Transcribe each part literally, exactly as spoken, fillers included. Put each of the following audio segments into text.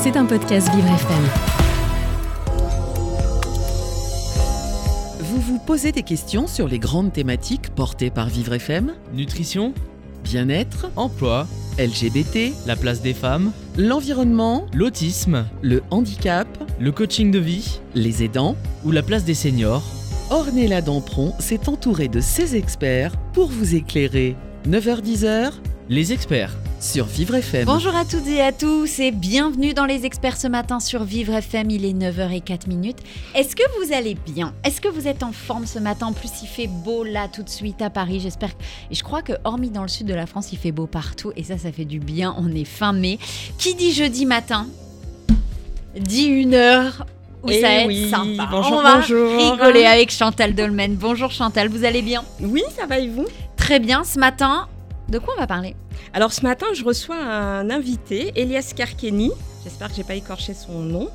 C'est un podcast Vivre F M. Vous vous posez des questions sur les grandes thématiques portées par Vivre F M? Nutrition, bien-être, emploi, L G B T, la place des femmes, l'environnement, l'autisme, le handicap, le coaching de vie, les aidants ou la place des seniors. Ornella Dampron s'est entourée de ses experts pour vous éclairer. neuf heures dix, les experts. Sur Vivre F M. Bonjour à toutes et à tous et bienvenue dans Les Experts ce matin sur Vivre F M. Il est neuf heures zéro quatre. Est-ce que vous allez bien? Est-ce que vous êtes en forme ce matin? En plus, il fait beau là tout de suite à Paris, j'espère. Et je crois que, hormis dans le sud de la France, il fait beau partout et ça, ça fait du bien. On est fin mai. Qui dit jeudi matin dit une heure où et ça va oui. être sympa. Bonjour, On va bonjour. rigoler avec Chantal Dolmen. Bonjour Chantal, vous allez bien? Oui, ça va et vous? Très bien. Ce matin, de quoi on va parler? Alors ce matin, je reçois un invité, Elyes Kerkeni. J'espère que je n'ai pas écorché son nom.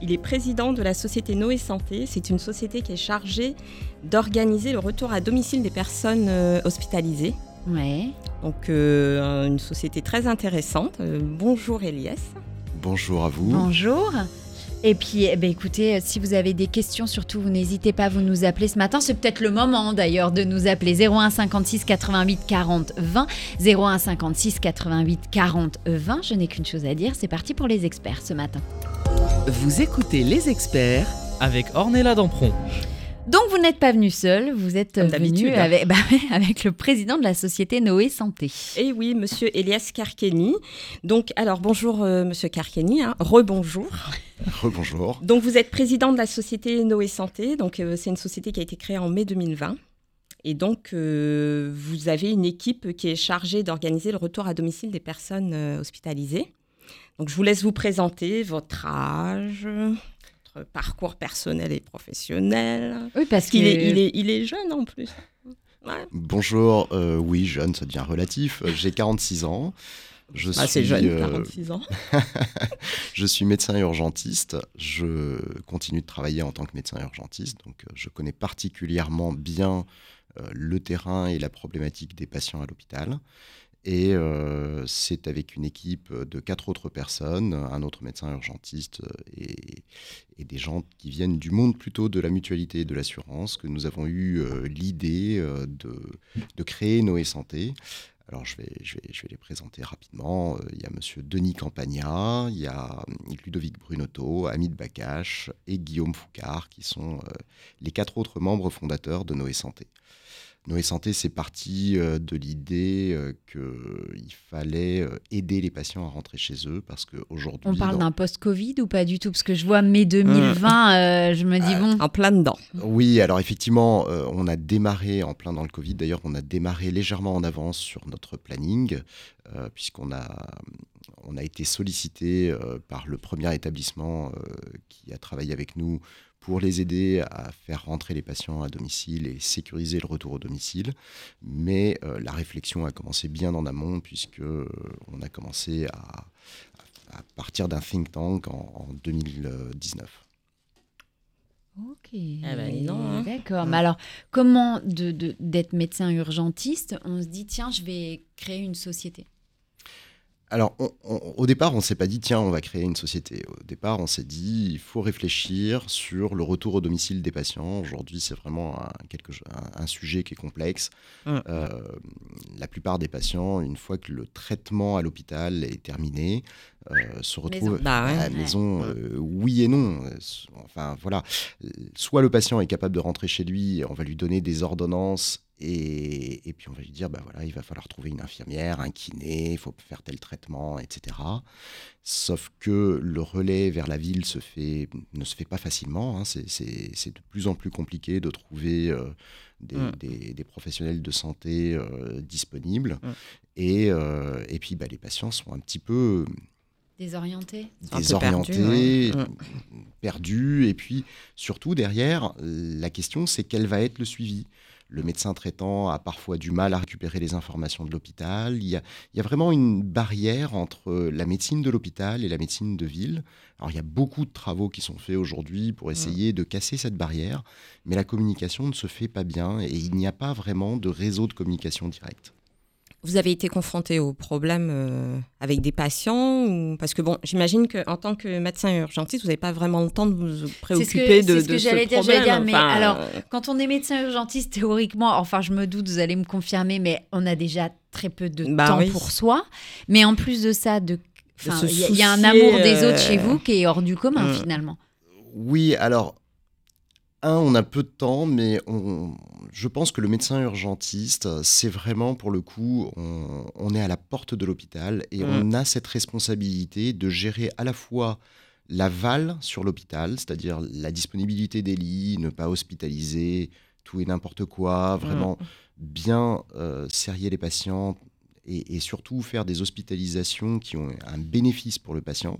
Il est président de la société Noé Santé. C'est une société qui est chargée d'organiser le retour à domicile des personnes hospitalisées. Ouais. Donc euh, une société très intéressante. Euh, bonjour Elyes. Bonjour à vous. Bonjour. Et puis, eh bien, écoutez, si vous avez des questions, surtout, vous n'hésitez pas à vous nous appeler ce matin. C'est peut-être le moment, d'ailleurs, de nous appeler. Zéro un cinquante-six quatre-vingt-huit quarante vingt. zéro un cinquante-six quatre-vingt-huit quarante vingt. Je n'ai qu'une chose à dire. C'est parti pour Les Experts ce matin. Vous écoutez Les Experts avec Ornella Dampron. Donc, vous n'êtes pas venu seul, vous êtes venu avec, bah, avec le président de la société Noé Santé. Eh oui, monsieur Elyes Kerkeni. Donc, alors, bonjour, euh, monsieur Kerkeni. Hein, rebonjour. Rebonjour. Donc, vous êtes président de la société Noé Santé. Donc, euh, c'est une société qui a été créée en mai deux mille vingt. Et donc, euh, vous avez une équipe qui est chargée d'organiser le retour à domicile des personnes euh, hospitalisées. Donc, je vous laisse vous présenter votre âge, parcours personnel et professionnel. Oui, parce qu'il que... est, il est, il est jeune en plus. Ouais. Bonjour, euh, oui, jeune, ça devient relatif. J'ai quarante-six ans. Je ah, suis, c'est jeune, euh... quarante-six ans. Je suis médecin urgentiste. Je continue de travailler en tant que médecin urgentiste. Donc, je connais particulièrement bien euh, le terrain et la problématique des patients à l'hôpital. Et euh, c'est avec une équipe de quatre autres personnes, un autre médecin urgentiste et, et des gens qui viennent du monde plutôt de la mutualité et de l'assurance que nous avons eu euh, l'idée euh, de, de créer Noé Santé. Alors je vais, je, vais, je vais les présenter rapidement. Il y a monsieur Denis Campagna, il y a Ludovic Brunotto, Amit Bakash et Guillaume Foucard qui sont euh, les quatre autres membres fondateurs de Noé Santé. Noé Santé, c'est parti de l'idée qu'il fallait aider les patients à rentrer chez eux parce qu'aujourd'hui... On parle dans... d'un post-Covid ou pas du tout? Parce que je vois mai deux mille vingt, mmh. euh, je me dis euh, bon... En plein dedans. Oui, alors effectivement, euh, on a démarré en plein dans le Covid. D'ailleurs, on a démarré légèrement en avance sur notre planning euh, puisqu'on a... On a été sollicité euh, par le premier établissement euh, qui a travaillé avec nous pour les aider à faire rentrer les patients à domicile et sécuriser le retour au domicile. Mais euh, la réflexion a commencé bien en amont puisque euh, on a commencé à, à partir d'un think tank en, en deux mille dix-neuf. Ok, ah bah non, d'accord. Hein. Mais alors, comment de, de, d'être médecin urgentiste, on se dit tiens, je vais créer une société? Alors, on, on, au départ, on ne s'est pas dit, tiens, on va créer une société. Au départ, on s'est dit, il faut réfléchir sur le retour au domicile des patients. Aujourd'hui, c'est vraiment un, quelque, un, un sujet qui est complexe. Mmh. Euh, la plupart des patients, une fois que le traitement à l'hôpital est terminé, euh, se retrouvent bah, ouais. à la maison. Euh, oui et non. Enfin, voilà. Soit le patient est capable de rentrer chez lui, on va lui donner des ordonnances. Et, et puis on va lui dire, bah voilà, il va falloir trouver une infirmière, un kiné, il faut faire tel traitement, et cetera. Sauf que le relais vers la ville se fait, ne se fait pas facilement. Hein. C'est, c'est, c'est de plus en plus compliqué de trouver euh, des, mmh. des, des professionnels de santé euh, disponibles. Mmh. Et, euh, et puis bah, les patients sont un petit peu... Désorientés, désorientés, perdus, ouais. perdus. Et puis surtout derrière, la question c'est quel va être le suivi ? Le médecin traitant a parfois du mal à récupérer les informations de l'hôpital. Il y a, il y a vraiment une barrière entre la médecine de l'hôpital et la médecine de ville. Alors, il y a beaucoup de travaux qui sont faits aujourd'hui pour essayer ouais. de casser cette barrière, mais la communication ne se fait pas bien et il n'y a pas vraiment de réseau de communication directe. Vous avez été confronté aux problèmes euh, avec des patients ou... Parce que bon, j'imagine qu'en tant que médecin urgentiste, vous n'avez pas vraiment le temps de vous préoccuper de ce problème. C'est ce que, c'est ce que j'allais dire, j'allais dire, mais alors, quand on est médecin urgentiste, théoriquement, enfin je me doute, vous allez me confirmer, mais on a déjà très peu de bah temps oui. pour soi. Mais en plus de ça, de, enfin, il y, y a un amour euh... des autres chez vous qui est hors du commun mmh. finalement. Oui, alors... Un, on a peu de temps, mais on, je pense que le médecin urgentiste, c'est vraiment, pour le coup, on, on est à la porte de l'hôpital et mmh. on a cette responsabilité de gérer à la fois l'aval sur l'hôpital, c'est-à-dire la disponibilité des lits, ne pas hospitaliser tout et n'importe quoi, vraiment mmh. bien euh, serrer les patients et, et surtout faire des hospitalisations qui ont un bénéfice pour le patient.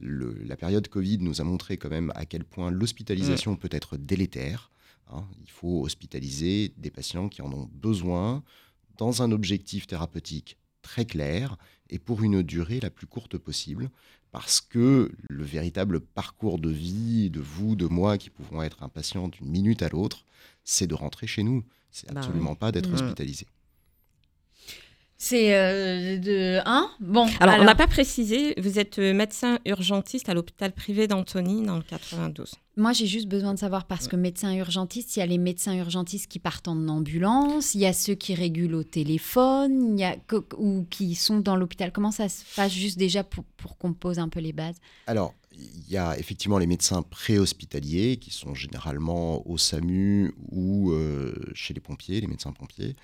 Le, la période Covid nous a montré quand même à quel point l'hospitalisation mmh. peut être délétère. Hein. Il faut hospitaliser des patients qui en ont besoin dans un objectif thérapeutique très clair et pour une durée la plus courte possible, parce que le véritable parcours de vie de vous, de moi, qui pouvons être un patient d'une minute à l'autre, c'est de rentrer chez nous. C'est bah absolument oui. pas d'être mmh. hospitalisé. C'est euh, de un. Bon, alors, alors... on n'a pas précisé, vous êtes médecin urgentiste à l'hôpital privé d'Antony dans le quatre-vingt-douze. Moi, j'ai juste besoin de savoir, parce que médecin urgentiste, il y a les médecins urgentistes qui partent en ambulance, il y a ceux qui régulent au téléphone, il y a co- ou qui sont dans l'hôpital. Comment ça se passe juste déjà pour, pour qu'on pose un peu les bases? Alors, il y a effectivement les médecins préhospitaliers qui sont généralement au SAMU ou euh, chez les pompiers, les médecins pompiers.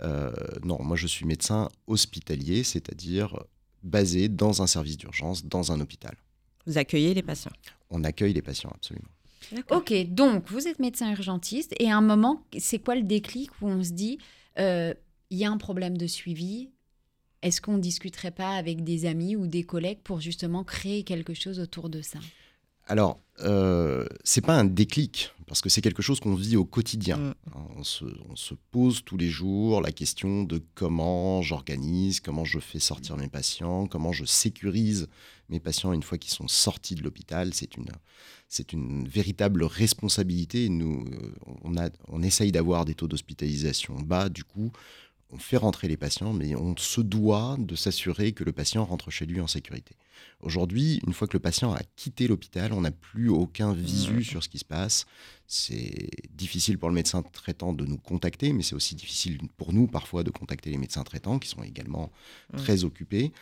Euh, non, moi, je suis médecin hospitalier, c'est-à-dire basé dans un service d'urgence, dans un hôpital. Vous accueillez les patients? On accueille les patients, absolument. D'accord. Ok, donc vous êtes médecin urgentiste et à un moment, c'est quoi le déclic où on se dit, euh, il y a un problème de suivi, est-ce qu'on ne discuterait pas avec des amis ou des collègues pour justement créer quelque chose autour de ça? Alors, euh, ce n'est pas un déclic, parce que c'est quelque chose qu'on vit au quotidien. Mmh. On se, on se pose tous les jours la question de comment j'organise, comment je fais sortir mmh. mes patients, comment je sécurise mes patients une fois qu'ils sont sortis de l'hôpital. C'est une, c'est une véritable responsabilité. Nous, on, a, on essaye d'avoir des taux d'hospitalisation bas, du coup, on fait rentrer les patients, mais on se doit de s'assurer que le patient rentre chez lui en sécurité. Aujourd'hui, une fois que le patient a quitté l'hôpital, on n'a plus aucun visu mmh. sur ce qui se passe. C'est difficile pour le médecin traitant de nous contacter, mais c'est aussi difficile pour nous parfois de contacter les médecins traitants qui sont également mmh. très occupés.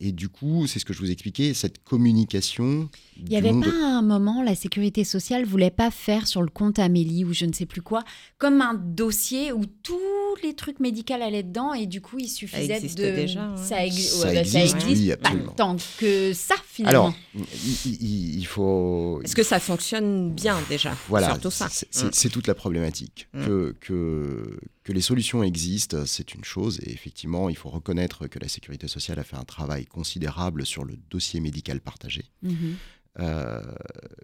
Et du coup, c'est ce que je vous expliquais, cette communication... Il n'y avait pas de... un moment, la sécurité sociale ne voulait pas faire sur le compte Amélie ou je ne sais plus quoi, comme un dossier où tous les trucs médicaux allaient dedans et du coup, il suffisait ça existe de... Déjà, ouais. ça, ex... ça, ouais, bah, existe, ça existe, oui, absolument. Pas tant que ça, finalement. Alors, il, il faut... Est-ce que ça fonctionne bien déjà? Voilà, surtout ça. C'est, c'est, mmh. c'est toute la problématique. Mmh. Que... que... Que les solutions existent, c'est une chose. Et effectivement, il faut reconnaître que la Sécurité sociale a fait un travail considérable sur le dossier médical partagé. Mmh. Euh,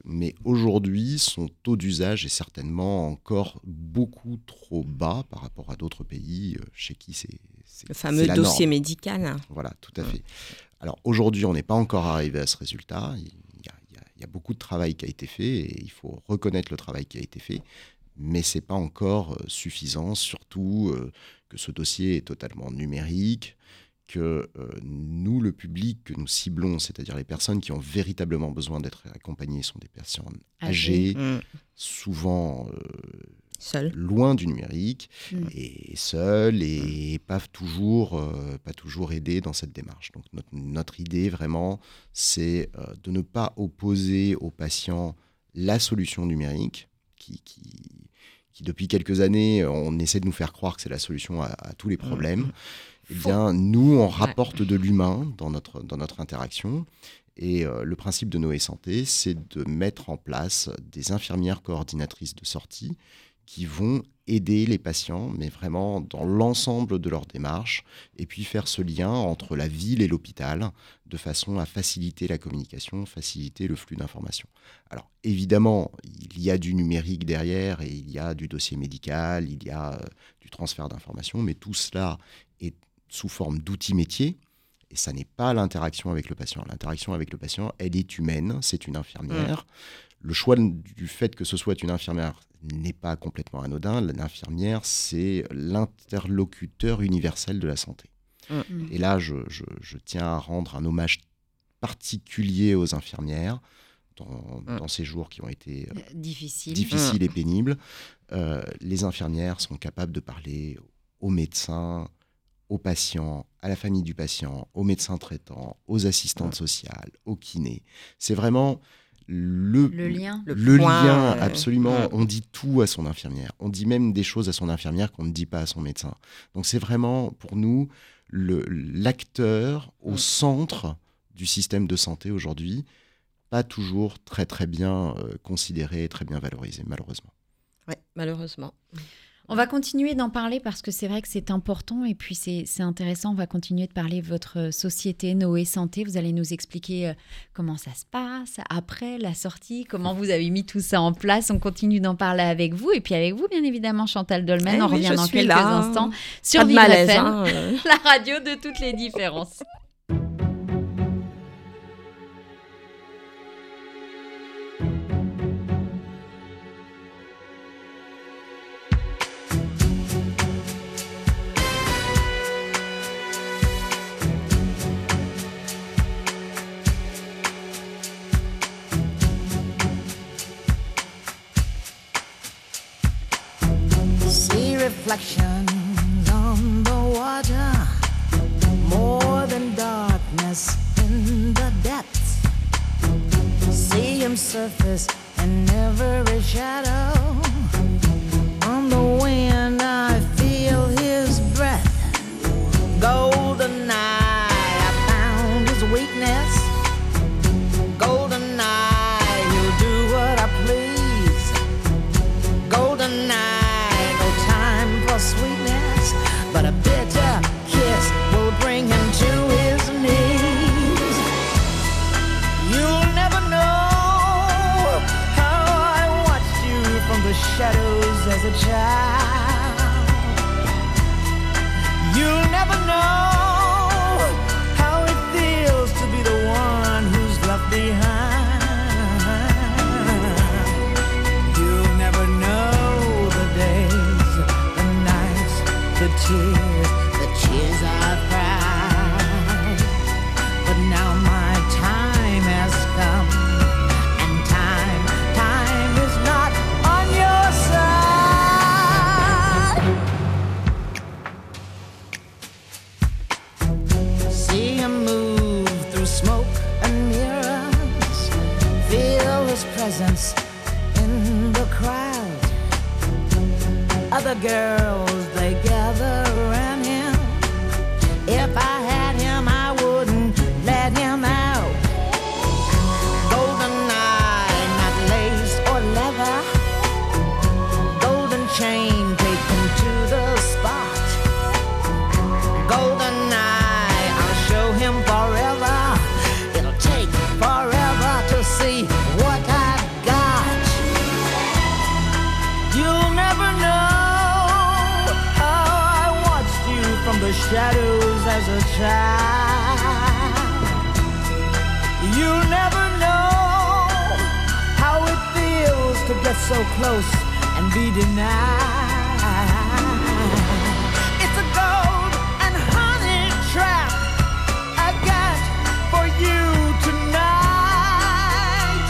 mais aujourd'hui, son taux d'usage est certainement encore beaucoup trop bas par rapport à d'autres pays chez qui c'est, c'est, le fameux c'est la dossier norme. Médical. Hein. Voilà, tout à mmh. fait. Alors aujourd'hui, on n'est pas encore arrivé à ce résultat. Il y, a, il, y a, il y a beaucoup de travail qui a été fait et il faut reconnaître le travail qui a été fait. Mais ce n'est pas encore suffisant, surtout euh, que ce dossier est totalement numérique, que euh, nous, le public que nous ciblons, c'est-à-dire les personnes qui ont véritablement besoin d'être accompagnées, sont des personnes âgées, mmh. souvent euh, loin du numérique, mmh. et seules, et pas toujours, euh, pas toujours aidées dans cette démarche. Donc notre, notre idée, vraiment, c'est euh, de ne pas opposer aux patients la solution numérique, Qui, qui, qui, depuis quelques années, on essaie de nous faire croire que c'est la solution à, à tous les problèmes. Eh bien, nous, on rapporte de l'humain dans notre, dans notre interaction. Et euh, le principe de Noé Santé, c'est de mettre en place des infirmières coordinatrices de sortie qui vont aider les patients, mais vraiment dans l'ensemble de leur démarche, et puis faire ce lien entre la ville et l'hôpital, de façon à faciliter la communication, faciliter le flux d'informations. Alors évidemment, il y a du numérique derrière, et il y a du dossier médical, il y a euh, du transfert d'informations, mais tout cela est sous forme d'outils métiers, et ça n'est pas l'interaction avec le patient. L'interaction avec le patient, elle est humaine, c'est une infirmière. Mmh. Le choix du fait que ce soit une infirmière n'est pas complètement anodin. L'infirmière, c'est l'interlocuteur universel de la santé. Mmh. Et là, je, je, je tiens à rendre un hommage particulier aux infirmières dans, mmh. dans ces jours qui ont été euh, difficiles, difficiles mmh. et pénibles. Euh, les infirmières sont capables de parler aux médecins, aux patients, à la famille du patient, aux médecins traitants, aux assistantes mmh. sociales, aux kinés. C'est vraiment... Le, le lien, le le point, lien euh... absolument. Ouais. On dit tout à son infirmière. On dit même des choses à son infirmière qu'on ne dit pas à son médecin. Donc c'est vraiment pour nous le, l'acteur au ouais. centre du système de santé aujourd'hui, pas toujours très très bien euh, considéré, très bien valorisé, malheureusement. Oui, malheureusement. On va continuer d'en parler parce que c'est vrai que c'est important et puis c'est, c'est intéressant. On va continuer de parler de votre société Noé Santé. Vous allez nous expliquer comment ça se passe après la sortie, comment vous avez mis tout ça en place. On continue d'en parler avec vous et puis avec vous, bien évidemment, Chantal Dolmen. Eh on oui, revient dans quelques là. instants sur Vivre F M, hein, euh... la radio de toutes les différences. Reflections on the water, more than darkness in the depths. See him surface in every shadow. On the wind I feel his breath. Golden eye, I found his weakness. Golden eye, he'll do what I please. Golden eye. Sweetness, but a bitter kiss will bring him to his knees. You'll never know how I watched you from the shadows as a child. You'll never know how it feels to be the one who's left behind. You'll never know the day, the tears, the tears I've cried. But now my time has come, and time, time is not on your side. See him move through smoke and mirrors, feel his presence in the crowd. Other girls, they gather around him. If I had him, I wouldn't let him out. Golden eye, not lace or leather. Golden chain, take him to the spot. Golden eye, I'll show him forever. It'll take forever to see what I've got. You'll never know from the shadows as a child. You'll never know how it feels to get so close and be denied. It's a gold and honey trap I got for you tonight.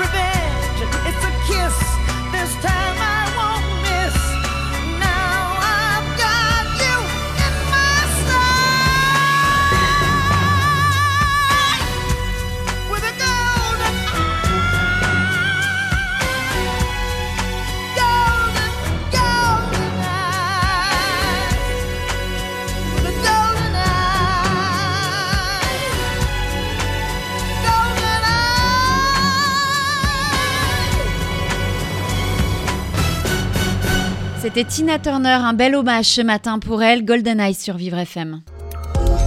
Revenge, it's a kiss, this time I won't miss. C'était Tina Turner, un bel hommage ce matin pour elle. Golden Eyes sur Vivre F M.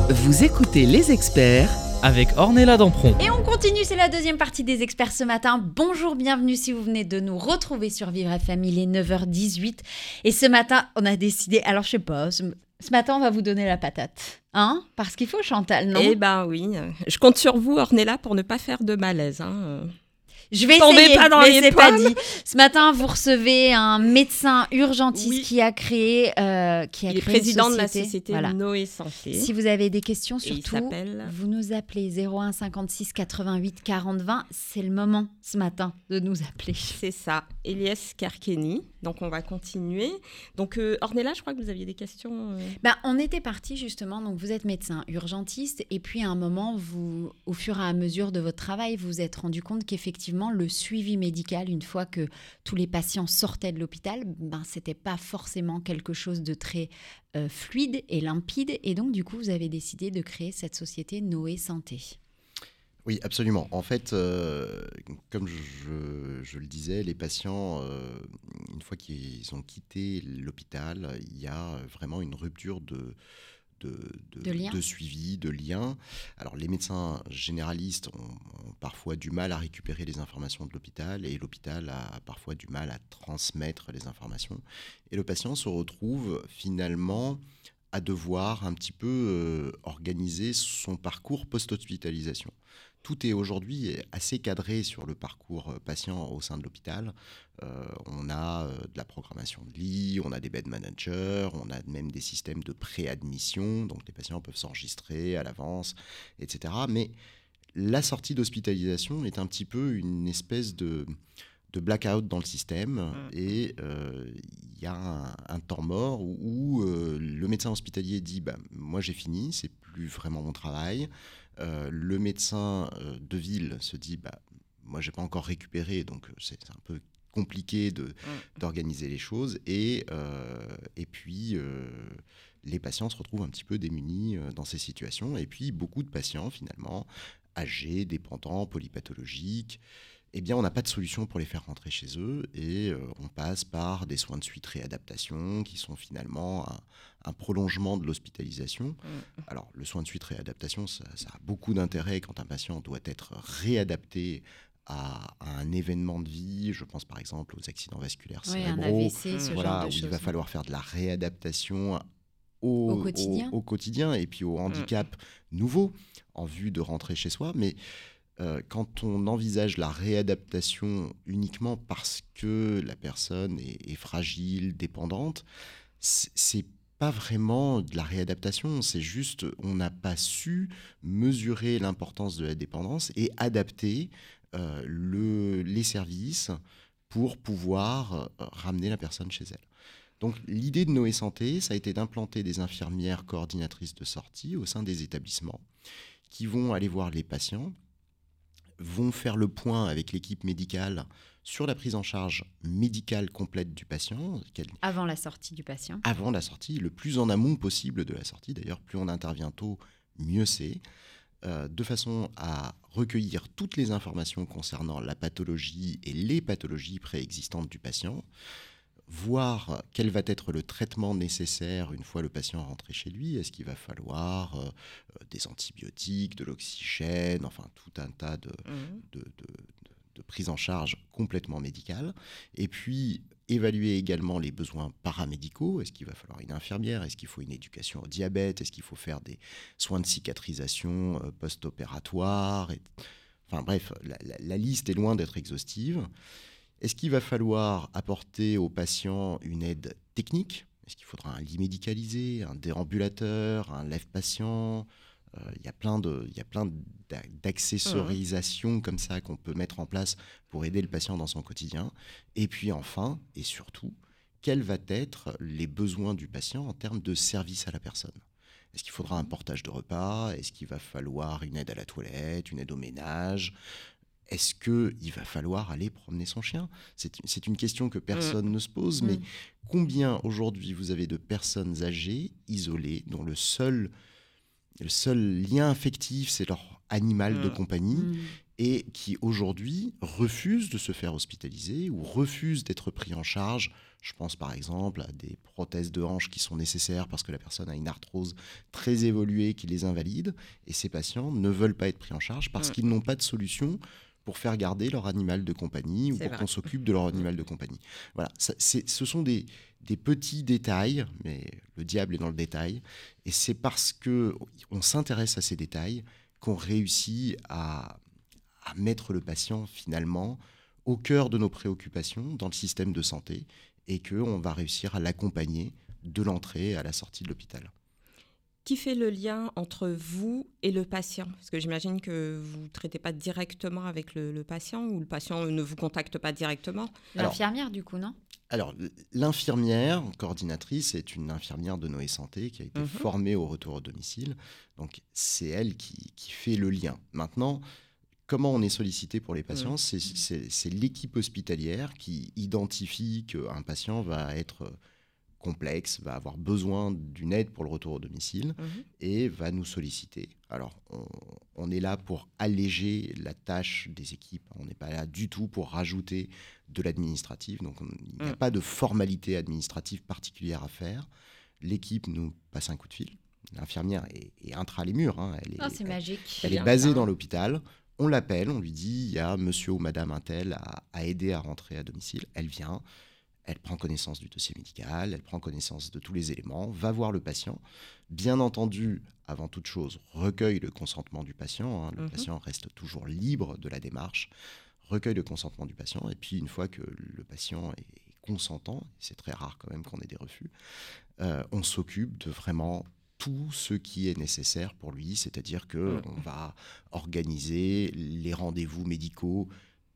Vous écoutez Les Experts avec Ornella Dampron. Et on continue, c'est la deuxième partie des Experts ce matin. Bonjour, bienvenue si vous venez de nous retrouver sur Vivre F M. Il est neuf heures dix-huit et ce matin, on a décidé... Alors, je sais pas, ce, ce matin, on va vous donner la patate. Hein ? Parce qu'il faut, Chantal, non ? Eh ben oui, je compte sur vous, Ornella, pour ne pas faire de malaise, hein. Je vais Tombez essayer, pas dans mais les c'est pommes. Pas dit. Ce matin, vous recevez un médecin urgentiste oui. qui a créé, euh, qui a Il créé est président une société. de la société voilà. Noé Santé. Si vous avez des questions, surtout, vous nous appelez zéro un cinquante-six quatre-vingt-huit quarante vingt. C'est le moment ce matin de nous appeler. C'est ça. Elyes Kerkeni. Donc on va continuer. Donc euh, Ornella, je crois que vous aviez des questions. Euh... Bah, on était parti justement. Donc vous êtes médecin urgentiste et puis à un moment, vous, au fur et à mesure de votre travail, vous vous êtes rendu compte qu'effectivement le suivi médical, une fois que tous les patients sortaient de l'hôpital, ben, ce n'était pas forcément quelque chose de très euh, fluide et limpide. Et donc, du coup, vous avez décidé de créer cette société Noé Santé. Oui, absolument. En fait, euh, comme je, je le disais, les patients, euh, une fois qu'ils ont quitté l'hôpital, il y a vraiment une rupture de... De, de, de suivi, de lien. Alors, les médecins généralistes ont, ont parfois du mal à récupérer les informations de l'hôpital et l'hôpital a parfois du mal à transmettre les informations. Et le patient se retrouve finalement à devoir un petit peu euh, organiser son parcours post-hospitalisation. Tout est aujourd'hui assez cadré sur le parcours patient au sein de l'hôpital. Euh, on a de la programmation de lits, on a des bed managers, on a même des systèmes de préadmission, donc les patients peuvent s'enregistrer à l'avance, et cetera. Mais la sortie d'hospitalisation est un petit peu une espèce de, de blackout dans le système et il euh, y a un, un temps mort où, où euh, le médecin hospitalier dit bah, « moi j'ai fini, c'est plus vraiment mon travail ». Euh, le médecin euh, de ville se dit bah, « moi, je n'ai pas encore récupéré, donc c'est, c'est un peu compliqué de, mmh. d'organiser les choses ». Et, euh, et puis, euh, les patients se retrouvent un petit peu démunis euh, dans ces situations. Et puis, beaucoup de patients, finalement, âgés, dépendants, polypathologiques, eh bien, on n'a pas de solution pour les faire rentrer chez eux. Et euh, on passe par des soins de suite réadaptation qui sont finalement... Un, un prolongement de l'hospitalisation. Alors, le soin de suite réadaptation, ça, ça a beaucoup d'intérêt quand un patient doit être réadapté à, à un événement de vie. Je pense par exemple aux accidents vasculaires oui, cérébraux. Un A V C, ce voilà, genre de où choses. Il va falloir faire de la réadaptation au, au, quotidien. Au, au quotidien et puis au handicap mmh. nouveau en vue de rentrer chez soi. Mais euh, quand on envisage la réadaptation uniquement parce que la personne est, est fragile, dépendante, c'est, c'est pas vraiment de la réadaptation, c'est juste on n'a pas su mesurer l'importance de la dépendance et adapter euh, le, les services pour pouvoir euh, ramener la personne chez elle. Donc l'idée de Noé Santé, ça a été d'implanter des infirmières coordinatrices de sortie au sein des établissements qui vont aller voir les patients, vont faire le point avec l'équipe médicale sur la prise en charge médicale complète du patient. Avant la sortie du patient. Avant la sortie, le plus en amont possible de la sortie. D'ailleurs, plus on intervient tôt, mieux c'est. Euh, de façon à recueillir toutes les informations concernant la pathologie et les pathologies préexistantes du patient. Voir quel va être le traitement nécessaire une fois le patient rentré chez lui. Est-ce qu'il va falloir euh, des antibiotiques, de l'oxygène, enfin tout un tas de... Mmh. de, de, de de prise en charge complètement médicale, et puis évaluer également les besoins paramédicaux. Est-ce qu'il va falloir une infirmière? Est-ce qu'il faut une éducation au diabète? Est-ce qu'il faut faire des soins de cicatrisation post-opératoire? Enfin bref, la, la, la liste est loin d'être exhaustive. Est-ce qu'il va falloir apporter aux patients une aide technique? Est-ce qu'il faudra un lit médicalisé, un déambulateur, un lève-patient? Il y a plein de, il y a plein d'accessorisations comme ça qu'on peut mettre en place pour aider le patient dans son quotidien. Et puis enfin, et surtout, quels vont être les besoins du patient en termes de service à la personne ? Est-ce qu'il faudra un portage de repas ? Est-ce qu'il va falloir une aide à la toilette, une aide au ménage ? Est-ce qu'il va falloir aller promener son chien ? c'est, c'est une question que personne mmh. ne se pose, mais mmh. combien aujourd'hui vous avez de personnes âgées, isolées, dont le seul... Le seul lien affectif, c'est leur animal de compagnie mmh. et qui, aujourd'hui, refuse de se faire hospitaliser ou refuse d'être pris en charge. Je pense, par exemple, à des prothèses de hanche qui sont nécessaires parce que la personne a une arthrose très évoluée qui les invalide. Et ces patients ne veulent pas être pris en charge parce mmh. qu'ils n'ont pas de solution pour faire garder leur animal de compagnie c'est ou pour vrai. qu'on s'occupe de leur animal de compagnie. Voilà, ça, c'est, ce sont des, des petits détails, mais le diable est dans le détail. Et c'est parce qu'on s'intéresse à ces détails qu'on réussit à, à mettre le patient finalement au cœur de nos préoccupations dans le système de santé et qu'on va réussir à l'accompagner de l'entrée à la sortie de l'hôpital. Qui fait le lien entre vous et le patient ? Parce que j'imagine que vous ne traitez pas directement avec le, le patient ou le patient ne vous contacte pas directement. L'infirmière, alors, du coup, non ? Alors, l'infirmière, coordinatrice, est une infirmière de Noé Santé qui a été mmh. formée au retour au domicile. Donc, c'est elle qui, qui fait le lien. Maintenant, comment on est sollicité pour les patients ? mmh. c'est, c'est, c'est l'équipe hospitalière qui identifie qu'un patient va être complexe, va avoir besoin d'une aide pour le retour au domicile mmh. et va nous solliciter. Alors, on, on est là pour alléger la tâche des équipes. On n'est pas là du tout pour rajouter de l'administratif. Donc, on, il n'y a mmh. pas de formalité administrative particulière à faire. L'équipe nous passe un coup de fil. L'infirmière est, est intra les murs. Hein. Elle est, oh, c'est elle, magique. Elle est basée dans l'hôpital. On l'appelle, on lui dit, il y a monsieur ou madame un tel à, à aider à rentrer à domicile. Elle vient. Elle prend connaissance du dossier médical, elle prend connaissance de tous les éléments, va voir le patient. Bien entendu, avant toute chose, recueille le consentement du patient. Hein. Le mmh. patient reste toujours libre de la démarche. Recueille le consentement du patient. Et puis, une fois que le patient est consentant, c'est très rare quand même qu'on ait des refus, euh, on s'occupe de vraiment tout ce qui est nécessaire pour lui. C'est-à-dire qu'on mmh. va organiser les rendez-vous médicaux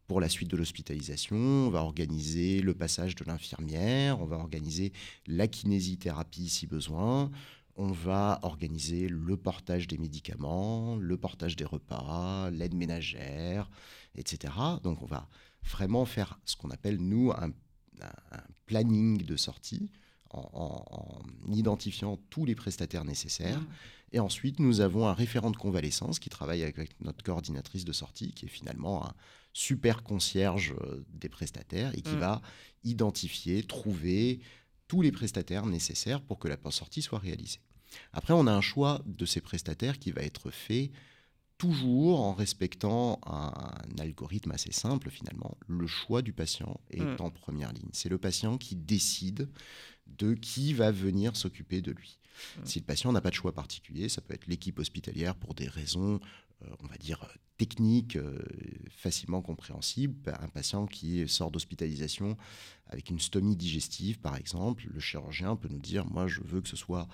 pour la suite de l'hospitalisation, on va organiser le passage de l'infirmière, on va organiser la kinésithérapie si besoin, on va organiser le portage des médicaments, le portage des repas, l'aide ménagère, et cetera. Donc on va vraiment faire ce qu'on appelle, nous, un, un planning de sortie en, en, en identifiant tous les prestataires nécessaires. Mmh. Et ensuite, nous avons un référent de convalescence qui travaille avec notre coordinatrice de sortie, qui est finalement un super concierge des prestataires et qui mmh. va identifier, trouver tous les prestataires nécessaires pour que la sortie soit réalisée. Après, on a un choix de ces prestataires qui va être fait toujours en respectant un, un algorithme assez simple finalement. Le choix du patient est mmh. en première ligne. C'est le patient qui décide de qui va venir s'occuper de lui. Mmh. Si le patient n'a pas de choix particulier, ça peut être l'équipe hospitalière pour des raisons, euh, on va dire, techniques, euh, facilement compréhensibles. Un patient qui sort d'hospitalisation avec une stomie digestive, par exemple, le chirurgien peut nous dire « moi, je veux que ce soit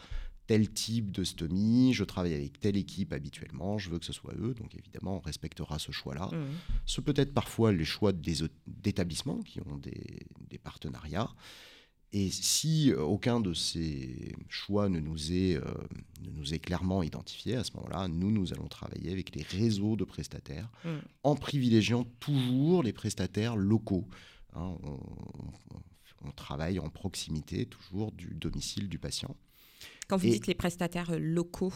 tel type de stomie, je travaille avec telle équipe habituellement, je veux que ce soit eux ». Donc évidemment, on respectera ce choix-là. Mmh. Ce peut être parfois les choix des, d'établissements qui ont des, des partenariats. Et si aucun de ces choix ne nous, est, euh, ne nous est clairement identifié, à ce moment-là, nous, nous allons travailler avec les réseaux de prestataires, mmh. en privilégiant toujours les prestataires locaux. Hein, on, on, on travaille en proximité toujours du domicile du patient. Quand vous Et... dites les prestataires locaux,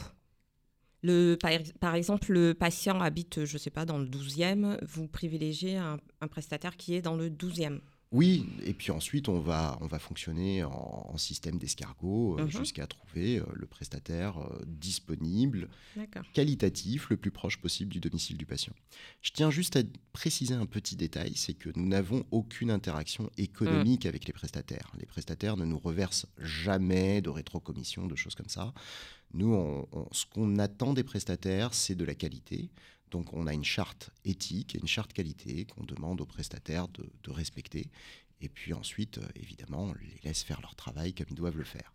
le, par, par exemple, le patient habite, je ne sais pas, dans le douzième, vous privilégiez un, un prestataire qui est dans le douzième ? Oui, et puis ensuite, on va, on va fonctionner en, en système d'escargot mmh. jusqu'à trouver le prestataire disponible, D'accord. qualitatif, le plus proche possible du domicile du patient. Je tiens juste à préciser un petit détail, c'est que nous n'avons aucune interaction économique mmh. avec les prestataires. Les prestataires ne nous reversent jamais de rétrocommission, de choses comme ça. Nous, on, on, ce qu'on attend des prestataires, c'est de la qualité. Donc, on a une charte éthique et une charte qualité qu'on demande aux prestataires de, de respecter. Et puis ensuite, évidemment, on les laisse faire leur travail comme ils doivent le faire.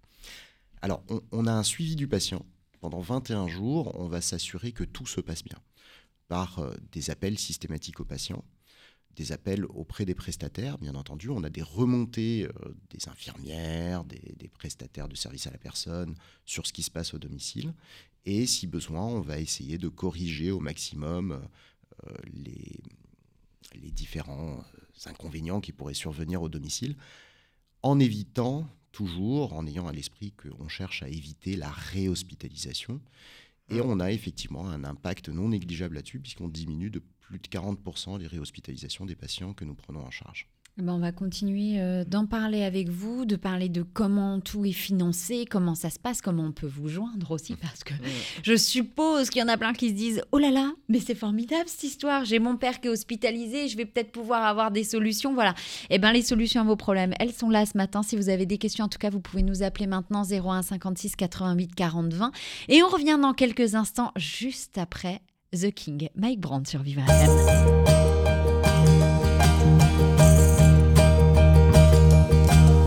Alors, on, on a un suivi du patient. Pendant vingt et un jours, on va s'assurer que tout se passe bien par euh, des appels systématiques aux patients, des appels auprès des prestataires, bien entendu. On a des remontées euh, des infirmières, des, des prestataires de services à la personne sur ce qui se passe au domicile. Et si besoin, on va essayer de corriger au maximum euh, les, les différents inconvénients qui pourraient survenir au domicile, en évitant toujours, en ayant à l'esprit qu'on cherche à éviter la réhospitalisation. Et on a effectivement un impact non négligeable là-dessus, puisqu'on diminue de plus de quarante pour cent les réhospitalisations des patients que nous prenons en charge. Ben on va continuer euh, d'en parler avec vous, de parler de comment tout est financé, comment ça se passe, comment on peut vous joindre aussi, parce que je suppose qu'il y en a plein qui se disent « Oh là là, mais c'est formidable cette histoire, j'ai mon père qui est hospitalisé, je vais peut-être pouvoir avoir des solutions, voilà. » Eh bien, les solutions à vos problèmes, elles sont là ce matin. Si vous avez des questions, en tout cas, vous pouvez nous appeler maintenant zéro un cinquante-six quatre-vingt-huit quarante vingt. Et on revient dans quelques instants, juste après The King, Mike Brandt sur Vivre F M.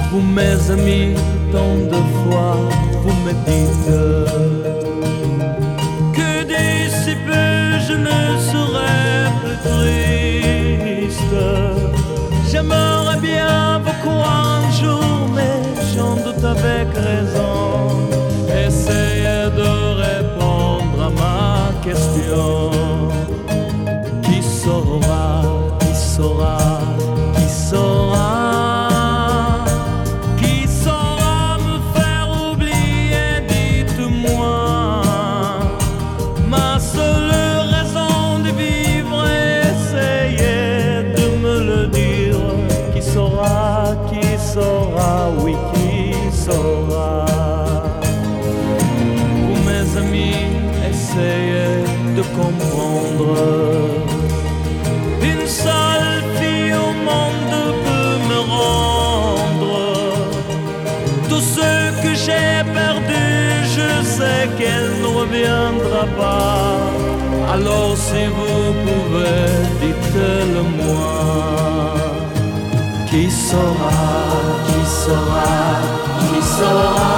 Vous mes amis, tant de fois, vous me dites que d'ici peu je ne serai plus triste. J'aimerais bien vous croire un jour, mais j'en doute avec raison. Essayez de répondre à ma question. Qui saura, qui saura, qui saura comprendre. Une seule fille au monde peut me rendre tout ce que j'ai perdu, je sais qu'elle ne reviendra pas. Alors si vous pouvez, dites-le moi. Qui saura, qui saura, qui saura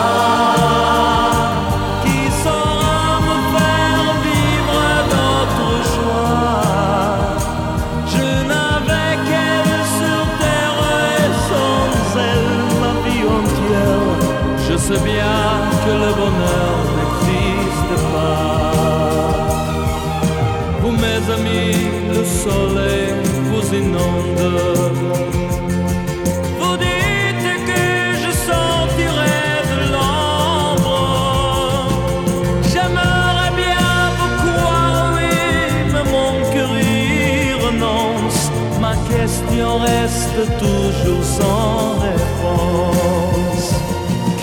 bien que le bonheur n'existe pas. Vous mes amis, le soleil vous inonde. Vous dites que je sortirai de l'ombre. J'aimerais bien vous croire, oui, mais mon cœur y renonce. Ma question reste toujours sans réponse.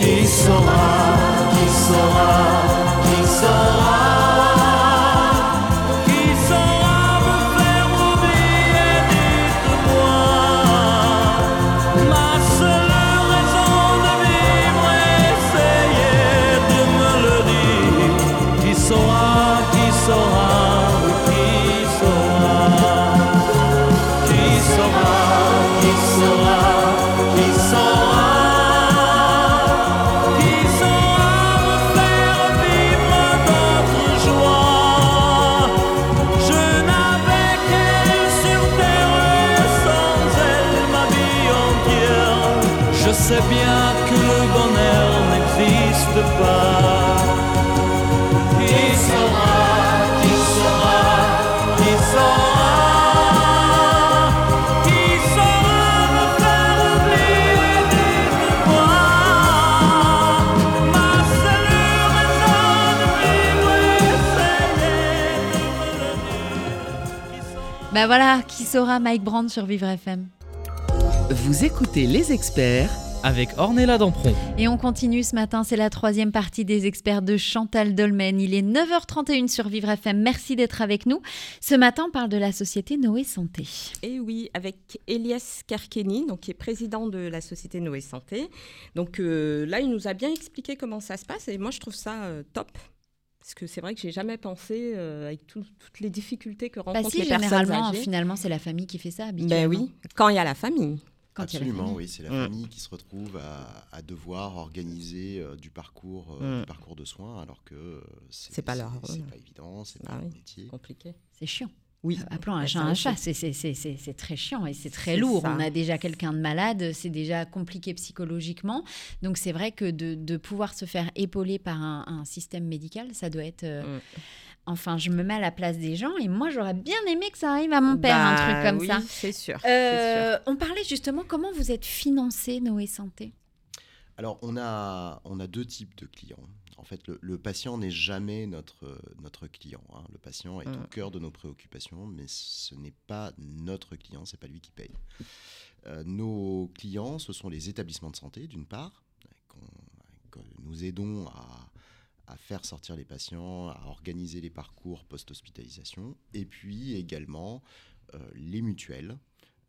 Qui saura, qui saura, qui saura, qui saura me faire oublier, dites-moi. Ma seule raison de vivre, essayez de me le dire. Qui saura, qui saura, qui saura, qui saura, qui saura, qui saura. Je sais bien que le bonheur n'existe pas. Qui saura, qui saura, qui saura, qui saura me faire oublier, dites-moi. Ma seule raison de vivre, essayez de me le dire. Ben voilà, qui saura, Mike Brandt sur Vivre F M. Vous écoutez Les Experts avec Ornella Dampron. Et on continue ce matin, c'est la troisième partie des experts de Chantal Dolmen. Il est neuf heures trente et une sur Vivre F M, merci d'être avec nous. Ce matin, on parle de la société Noé Santé. Et oui, avec Elyes Kerkeni, donc, qui est président de la société Noé Santé. Donc euh, là, il nous a bien expliqué comment ça se passe et moi, je trouve ça euh, top. Parce que c'est vrai que je n'ai jamais pensé, euh, avec tout, toutes les difficultés que rencontrent bah si, les personnes âgées. Généralement, finalement, c'est la famille qui fait ça habituellement. Ben oui, quand il y a la famille. Quand Absolument, oui, c'est la mmh. famille qui se retrouve à, à devoir organiser euh, du, parcours, euh, mmh. du parcours de soins, alors que euh, c'est, c'est pas leur, c'est, euh, c'est pas évident, c'est ah pas oui, leur métier. Compliqué. C'est chiant. Oui. Appelons un chat un chat, c'est, c'est, c'est, c'est, c'est très chiant et c'est très c'est lourd. Ça. On a déjà quelqu'un de malade, c'est déjà compliqué psychologiquement. Donc c'est vrai que de, de pouvoir se faire épauler par un, un système médical, ça doit être... Euh, mmh. Enfin, je me mets à la place des gens et moi, j'aurais bien aimé que ça arrive à mon père, bah, un truc comme oui, ça. C'est sûr, euh, c'est sûr. On parlait justement, comment vous êtes financé, Noé Santé ? Alors, on a, on a deux types de clients. En fait, le, le patient n'est jamais notre, notre client. Hein. Le patient est mmh. au cœur de nos préoccupations, mais ce n'est pas notre client, ce n'est pas lui qui paye. Euh, nos clients, ce sont les établissements de santé, d'une part, que nous aidons à... à faire sortir les patients, à organiser les parcours post-hospitalisation, et puis également euh, les mutuelles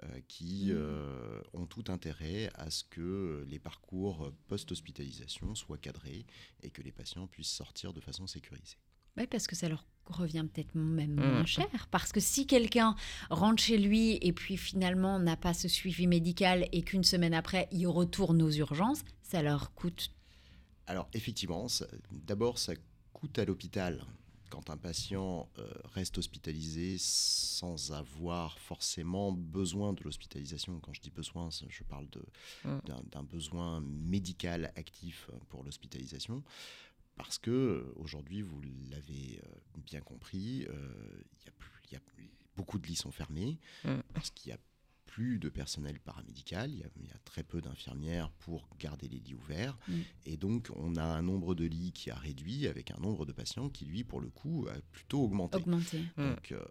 euh, qui euh, ont tout intérêt à ce que les parcours post-hospitalisation soient cadrés et que les patients puissent sortir de façon sécurisée. Oui, parce que ça leur revient peut-être même moins mmh. cher, parce que si quelqu'un rentre chez lui et puis finalement n'a pas ce suivi médical et qu'une semaine après il retourne aux urgences, ça leur coûte. Alors effectivement, ça, d'abord ça coûte à l'hôpital quand un patient euh, reste hospitalisé sans avoir forcément besoin de l'hospitalisation. Quand je dis besoin, je parle de, mmh. d'un, d'un besoin médical actif pour l'hospitalisation. Parce qu'aujourd'hui, vous l'avez bien compris, euh, y a plus, y a plus, beaucoup de lits sont fermés, mmh. parce qu'il n'y a plus de personnel paramédical, il y, y a très peu d'infirmières pour garder les lits ouverts, mmh. et donc on a un nombre de lits qui a réduit avec un nombre de patients qui, lui, pour le coup, a plutôt augmenté. augmenté. Donc euh,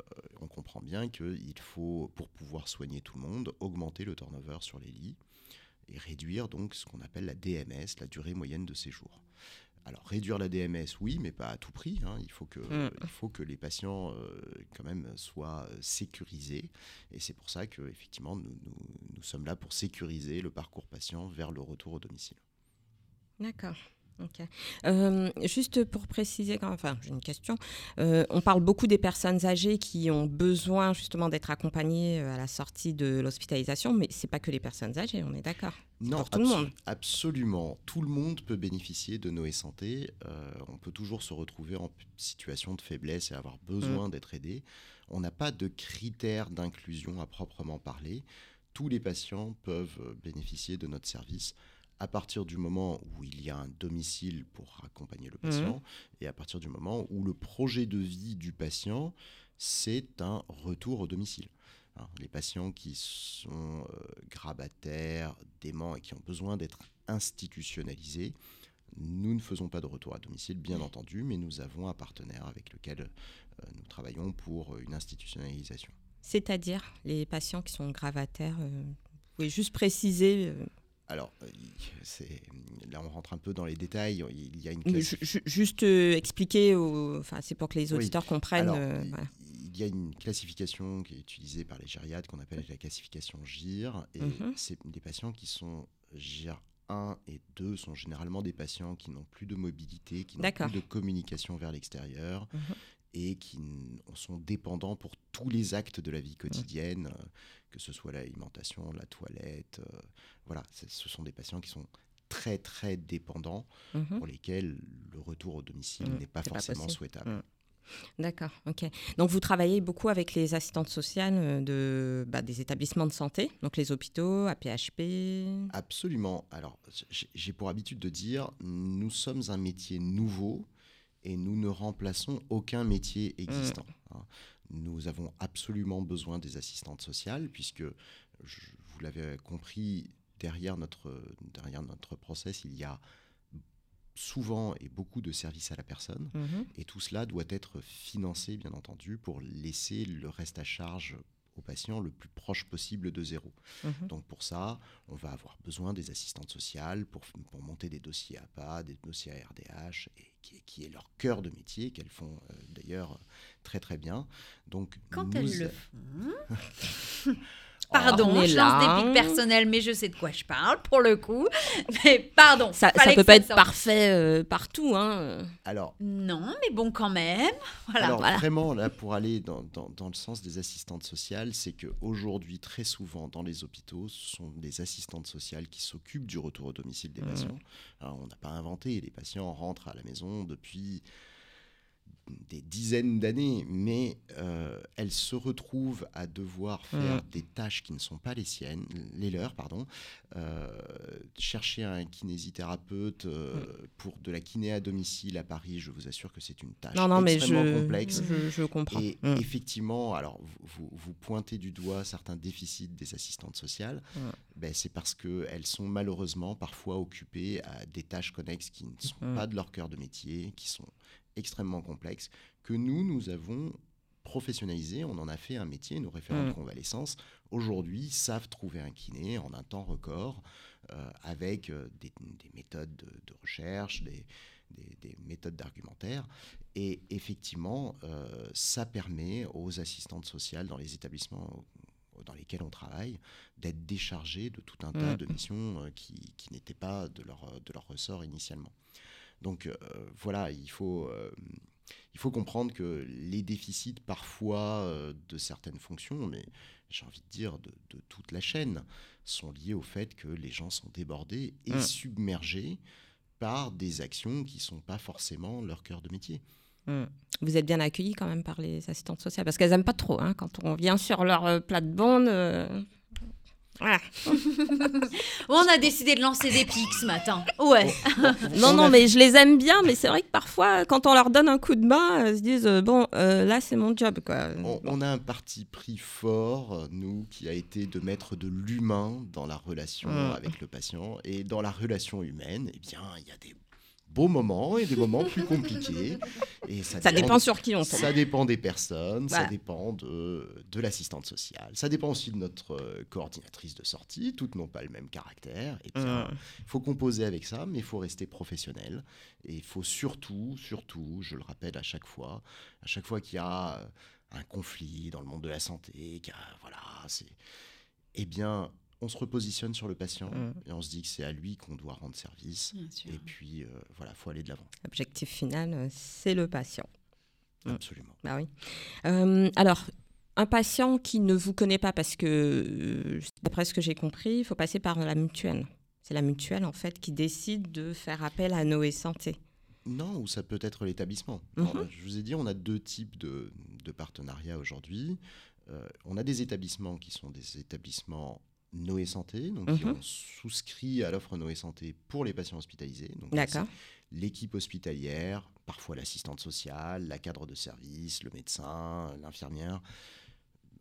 on comprend bien qu'il faut, pour pouvoir soigner tout le monde, augmenter le turnover sur les lits et réduire donc ce qu'on appelle la D M S, la durée moyenne de séjour. Alors, réduire la D M S, oui, mais pas à tout prix. Hein. Il faut que, mmh. il faut que les patients, euh, quand même, soient sécurisés. Et c'est pour ça qu'effectivement, nous, nous, nous sommes là pour sécuriser le parcours patient vers le retour au domicile. D'accord. Okay. Euh, juste pour préciser, quand, enfin, j'ai une question. Euh, on parle beaucoup des personnes âgées qui ont besoin justement d'être accompagnées à la sortie de l'hospitalisation, mais c'est pas que les personnes âgées, on est d'accord. C'est non, pour tout abso- le monde. Absolument. Tout le monde peut bénéficier de Noé Santé. Euh, on peut toujours se retrouver en situation de faiblesse et avoir besoin mmh. d'être aidé. On n'a pas de critères d'inclusion à proprement parler. Tous les patients peuvent bénéficier de notre service. À partir du moment où il y a un domicile pour accompagner le patient mmh. et à partir du moment où le projet de vie du patient, c'est un retour au domicile. Hein, les patients qui sont euh, grabataires, déments et qui ont besoin d'être institutionnalisés, nous ne faisons pas de retour à domicile, bien entendu, mais nous avons un partenaire avec lequel euh, nous travaillons pour une institutionnalisation. C'est-à-dire les patients qui sont grabataires, euh, vous pouvez juste préciser... Euh... Alors, c'est... là, on rentre un peu dans les détails. Il y a une classe... Juste euh, expliquer, aux... enfin, c'est pour que les auditeurs oui. comprennent. Alors, euh, voilà. Il y a une classification qui est utilisée par les gériatres qu'on appelle la classification G I R. Et mm-hmm. c'est des patients qui sont G I R un et deux sont généralement des patients qui n'ont plus de mobilité, qui n'ont D'accord. plus de communication vers l'extérieur. Mm-hmm. et qui sont dépendants pour tous les actes de la vie quotidienne, mmh. que ce soit l'alimentation, la toilette. Euh, voilà, ce sont des patients qui sont très, très dépendants, mmh. pour lesquels le retour au domicile mmh. n'est pas C'est forcément pas souhaitable. Mmh. D'accord, ok. Donc, vous travaillez beaucoup avec les assistantes sociales de, bah, des établissements de santé, donc les hôpitaux, A P H P. Absolument. Alors, j'ai pour habitude de dire, nous sommes un métier nouveau, et nous ne remplaçons aucun métier existant. Mmh. Nous avons absolument besoin des assistantes sociales, puisque, je, vous l'avez compris, derrière notre, derrière notre process, il y a souvent et beaucoup de services à la personne, mmh. et tout cela doit être financé, bien entendu, pour laisser le reste à charge aux patients le plus proche possible de zéro. Mmh. Donc pour ça, on va avoir besoin des assistantes sociales pour, pour monter des dossiers A P A, des dossiers à R D H, et qui, qui est leur cœur de métier, qu'elles font euh, d'ailleurs très très bien. Donc, quand nous... elles le font... Pardon, oh, je lance des piques personnelles, mais je sais de quoi je parle, pour le coup. Mais pardon. Ça ne peut pas être parfait euh, partout. Hein. Alors, non, mais bon, quand même. Voilà, alors, voilà. Vraiment, là, pour aller dans, dans, dans le sens des assistantes sociales, c'est qu'aujourd'hui, très souvent, dans les hôpitaux, ce sont des assistantes sociales qui s'occupent du retour au domicile des mmh. patients. Alors, on n'a pas inventé. Les patients rentrent à la maison depuis... des dizaines d'années, mais euh, elles se retrouvent à devoir faire mmh. des tâches qui ne sont pas les siennes, les leurs, pardon, euh, chercher un kinésithérapeute euh, mmh. pour de la kiné à domicile à Paris. Je vous assure que c'est une tâche non, non, extrêmement je, complexe. Je, je comprends. Et mmh. effectivement, alors vous, vous pointez du doigt certains déficits des assistantes sociales. Mmh. Ben, c'est parce que elles sont malheureusement parfois occupées à des tâches connexes qui ne sont mmh. pas de leur cœur de métier, qui sont extrêmement complexe, que nous, nous avons professionnalisé, on en a fait un métier, nos référents mmh. de convalescence, aujourd'hui, savent trouver un kiné en un temps record, euh, avec des, des méthodes de, de recherche, des, des, des méthodes d'argumentaire, et effectivement, euh, ça permet aux assistantes sociales dans les établissements dans lesquels on travaille, d'être déchargées de tout un mmh. tas de missions euh, qui, qui n'étaient pas de leur, de leur ressort initialement. Donc euh, voilà, il faut euh, Il faut comprendre que les déficits parfois de certaines fonctions, mais j'ai envie de dire de, de toute la chaîne, sont liés au fait que les gens sont débordés et mmh. submergés par des actions qui ne sont pas forcément leur cœur de métier. Mmh. Vous êtes bien accueillis quand même par les assistantes sociales, parce qu'elles n'aiment pas trop hein, quand on vient sur leur euh, plate-bande. Euh... Voilà. On a décidé de lancer des pics ce matin. Ouais. Non, non, mais je les aime bien, mais c'est vrai que parfois, quand on leur donne un coup de main, ils se disent euh, bon, euh, là, c'est mon job, quoi. On, on a un parti pris fort, nous, qui a été de mettre de l'humain dans la relation mmh. avec le patient, et dans la relation humaine, eh bien, il y a des beaux moments et des moments plus compliqués. Et ça, ça dépend, dépend sur qui on tombe. Ça dépend des personnes, voilà. Ça dépend de, de l'assistante sociale. Ça dépend aussi de notre coordinatrice de sortie. Toutes n'ont pas le même caractère. Et bien, il mmh. faut composer avec ça, mais il faut rester professionnel. Et il faut surtout, surtout, je le rappelle à chaque fois, à chaque fois qu'il y a un conflit dans le monde de la santé, qu'il y a, voilà, c'est... Eh bien... on se repositionne sur le patient mmh. et on se dit que c'est à lui qu'on doit rendre service. Et puis, euh, voilà, il faut aller de l'avant. L'objectif final, c'est le patient. Absolument. Bah oui. Euh, alors, un patient qui ne vous connaît pas, parce que, d'après ce que j'ai compris, il faut passer par la mutuelle. C'est la mutuelle, en fait, qui décide de faire appel à Noé Santé. Non, ou ça peut être l'établissement. Mmh. Alors, je vous ai dit, on a deux types de, de partenariats aujourd'hui. Euh, on a des établissements qui sont des établissements Noé Santé, donc mmh. qui ont souscrit à l'offre Noé Santé pour les patients hospitalisés. Donc d'accord. L'équipe hospitalière, parfois l'assistante sociale, la cadre de service, le médecin, l'infirmière.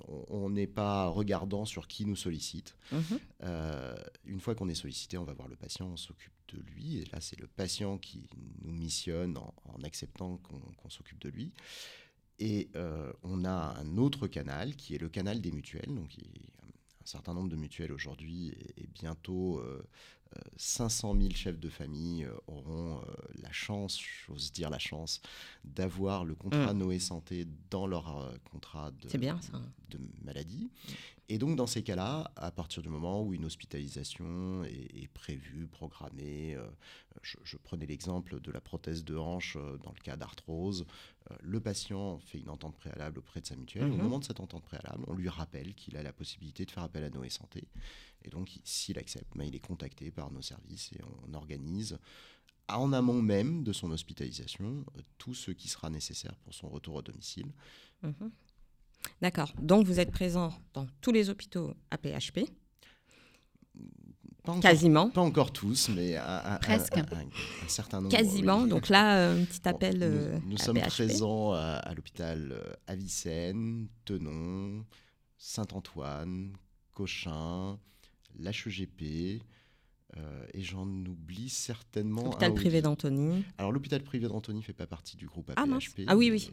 On n'est pas regardant sur qui nous sollicite. Mmh. Euh, une fois qu'on est sollicité, on va voir le patient, on s'occupe de lui. Et là, c'est le patient qui nous missionne en, en acceptant qu'on, qu'on s'occupe de lui. Et euh, on a un autre canal qui est le canal des mutuelles, donc il, un certain nombre de mutuelles aujourd'hui et bientôt euh, cinq cent mille chefs de famille auront euh, la chance, j'ose dire la chance, d'avoir le contrat mmh. Noé Santé dans leur euh, contrat de, bien, de maladie. Et donc dans ces cas-là, à partir du moment où une hospitalisation est, est prévue, programmée, euh, je, je prenais l'exemple de la prothèse de hanche euh, dans le cas d'arthrose, euh, le patient fait une entente préalable auprès de sa mutuelle. Mmh. Au moment de cette entente préalable, on lui rappelle qu'il a la possibilité de faire appel à Noé Santé. Et donc, s'il accepte, ben, il est contacté par nos services et on organise, en amont même de son hospitalisation, tout ce qui sera nécessaire pour son retour au domicile. Mmh. D'accord. Donc, vous êtes présent dans tous les hôpitaux A P H P ? Pas encore, quasiment. Pas encore tous, mais un, Presque. un, un, un certain nombre. Quasiment. Oui. Donc là, euh, un petit appel bon, euh, Nous, nous sommes présents à, à l'hôpital à Avicenne, Tenon, Saint-Antoine, Cochin... l'H E G P, euh, et j'en oublie certainement... L'hôpital privé d'Antony. Alors, l'hôpital privé d'Antony ne fait pas partie du groupe A P H P. Ah, ah oui, oui.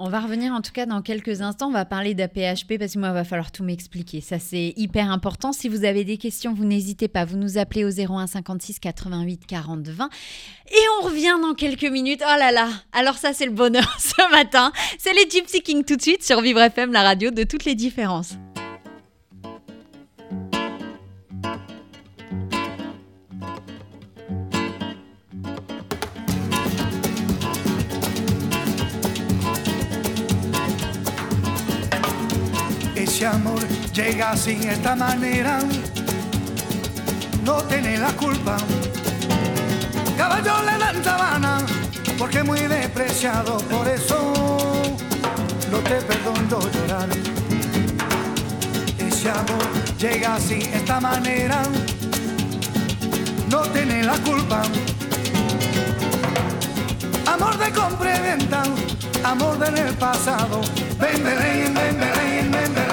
On va revenir, en tout cas, dans quelques instants. On va parler d'A P H P, parce que moi, il va falloir tout m'expliquer. Ça, c'est hyper important. Si vous avez des questions, vous n'hésitez pas. Vous nous appelez au zéro un cinquante-six quatre-vingt-huit quarante vingt. Et on revient dans quelques minutes. Oh là là. Alors ça, c'est le bonheur ce matin. C'est les Gypsy Kings tout de suite sur Vivre F M, la radio de toutes les différences. Amor llega así de esta manera, no tiene la culpa. Caballo le dan sabana porque es muy despreciado, por eso no te perdono llorar. Ese amor llega así de esta manera, no tiene la culpa. Amor de compra y venta, amor del pasado. Ven, ven, ven, ven, ven, ven, ven.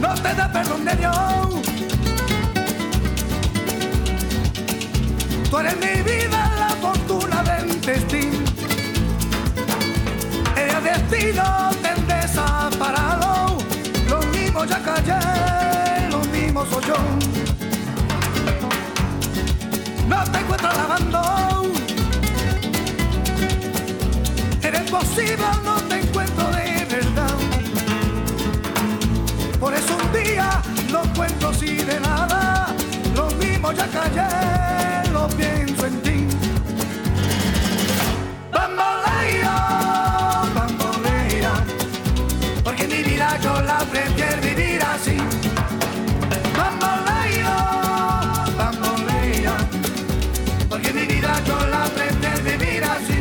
No te da perdón de Dios. Tú eres mi vida, la fortuna del destino. El destino te han desamparado. Los mismos ya callé, los mismos famoso John. No te encuentro lavando, eres posible, no te encuentro de verdad. Por eso un día los cuentos y de nada, los mismos ya callé, lo pienso en ti. Bambolea, bambolea, porque mi vida yo la prefiero vivir así. Bambolea, bambolea, porque mi vida yo la prefiero vivir así.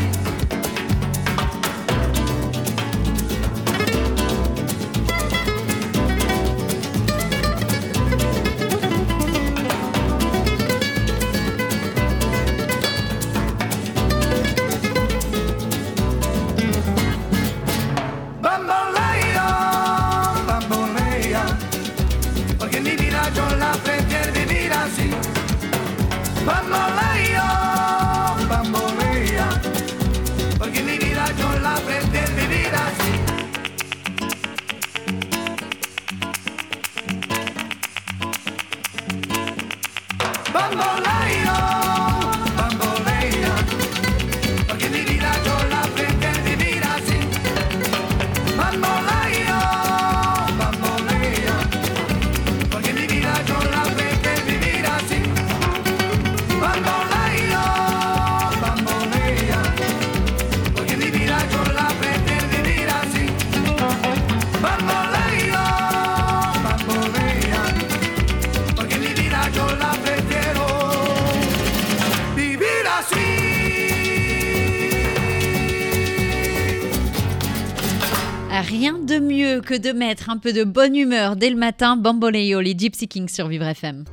Rien de mieux que de mettre un peu de bonne humeur dès le matin. Bamboleo, les Gypsy Kings sur Vivre F M.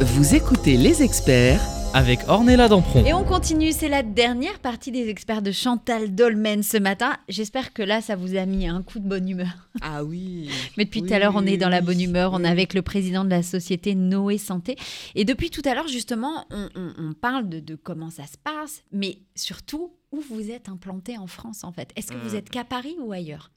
Vous écoutez Les Experts avec Ornella Dampron. Et on continue, c'est la dernière partie des Experts de Chantal Dolmen ce matin. J'espère que là, ça vous a mis un coup de bonne humeur. Ah oui. Mais depuis oui, tout à l'heure, on est dans la bonne humeur. Oui. On est avec le président de la société Noé Santé. Et depuis tout à l'heure, justement, on, on, on parle de, de comment ça se passe, mais surtout, où vous êtes implanté en France, en fait. Est-ce que vous êtes qu'à Paris ou ailleurs ?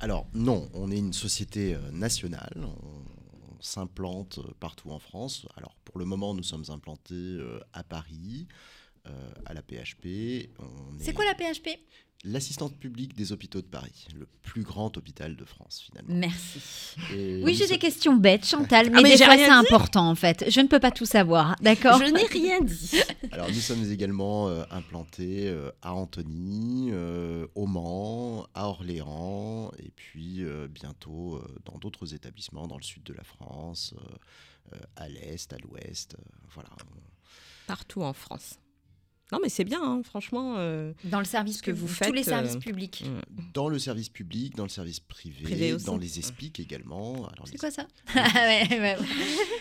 Alors non, on est une société nationale, on, on s'implante partout en France. Alors pour le moment, nous sommes implantés à Paris, euh, à la P H P. On C'est est... quoi la P H P ? L'assistante publique des hôpitaux de Paris, le plus grand hôpital de France, finalement. Merci. Et oui, j'ai sommes... des questions bêtes, Chantal, mais, ah, mais des fois, c'est important, en fait. Je ne peux pas tout savoir, d'accord ? Je n'ai rien dit. Alors, nous sommes également euh, implantés euh, à Antony, euh, au Mans, à Orléans, et puis euh, bientôt euh, dans d'autres établissements, dans le sud de la France, euh, euh, à l'est, à l'ouest, euh, voilà. Partout en France. Non, mais c'est bien, hein, franchement. Euh, dans le service que vous faites. Tous les services euh, publics. Dans le service public, dans le service privé, privé dans les ESPIC également. Alors, c'est les... quoi ça ouais, ouais.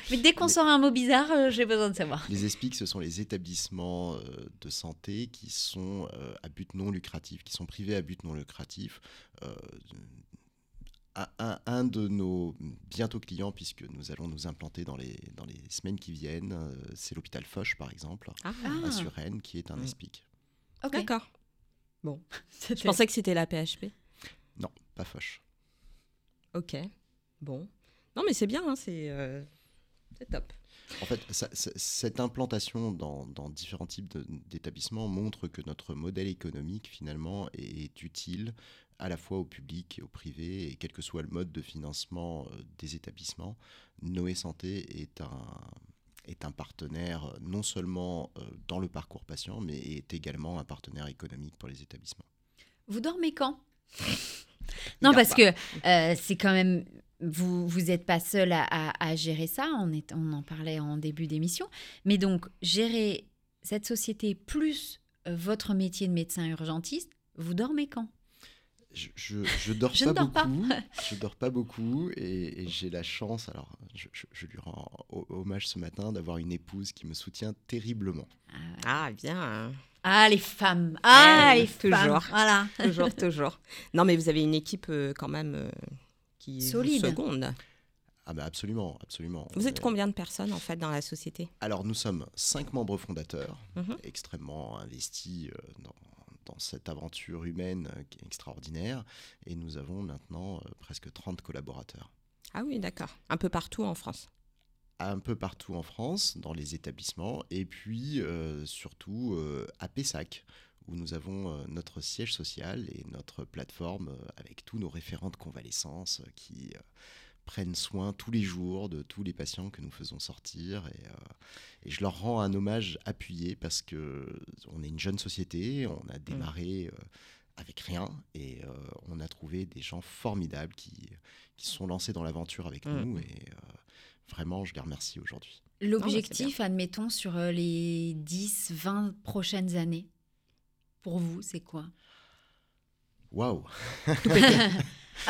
Mais dès qu'on mais... sort un mot bizarre, euh, j'ai besoin de savoir. Les ESPIC, ce sont les établissements euh, de santé qui sont euh, à but non lucratif, qui sont privés à but non lucratif. Euh, Un, un de nos bientôt clients, puisque nous allons nous implanter dans les, dans les semaines qui viennent, c'est l'hôpital Foch, par exemple, ah. à Suresnes, qui est un ESPIC. Ok. D'accord. Bon, c'était... je pensais que c'était la P H P. Non, pas Foch. Ok, bon. Non, mais c'est bien, hein, c'est, euh, c'est top. En fait, ça, ça, cette implantation dans, dans différents types de, d'établissements montre que notre modèle économique, finalement, est, est utile à la fois au public et au privé, et quel que soit le mode de financement des établissements. Noé Santé est un, est un partenaire non seulement dans le parcours patient, mais est également un partenaire économique pour les établissements. Vous dormez quand ? Non, parce pas. que euh, c'est quand même... Vous vous n'êtes pas seul à, à, à gérer ça, on, est, on en parlait en début d'émission, mais donc gérer cette société plus votre métier de médecin urgentiste, vous dormez quand ? Je, je, je dors je pas dors beaucoup, pas. je dors pas beaucoup et, et j'ai la chance, alors je, je, je lui rends hommage ce matin, d'avoir une épouse qui me soutient terriblement. Ah bien. Ah les femmes, ah euh, les toujours, femmes, voilà. toujours, toujours. Non mais vous avez une équipe euh, quand même euh, qui solide. Vous seconde. Ah ben absolument, absolument. Vous êtes combien de personnes en fait dans la société ? Alors nous sommes cinq membres fondateurs, mm-hmm. extrêmement investis euh, dans... dans cette aventure humaine qui est extraordinaire. Et nous avons maintenant euh, presque trente collaborateurs. Ah oui, d'accord. Un peu partout en France. un peu partout en France, dans les établissements, et puis euh, surtout euh, à Pessac, où nous avons euh, notre siège social et notre plateforme euh, avec tous nos référents de convalescence euh, qui euh, prennent soin tous les jours de tous les patients que nous faisons sortir. Et, euh, et je leur rends un hommage appuyé parce qu'on est une jeune société, on a démarré... Euh, avec rien, et euh, on a trouvé des gens formidables qui qui sont lancés dans l'aventure avec mmh. nous, et euh, vraiment, je les remercie aujourd'hui. L'objectif, non, admettons, sur les dix, vingt prochaines années, pour vous, c'est quoi? Waouh. Ah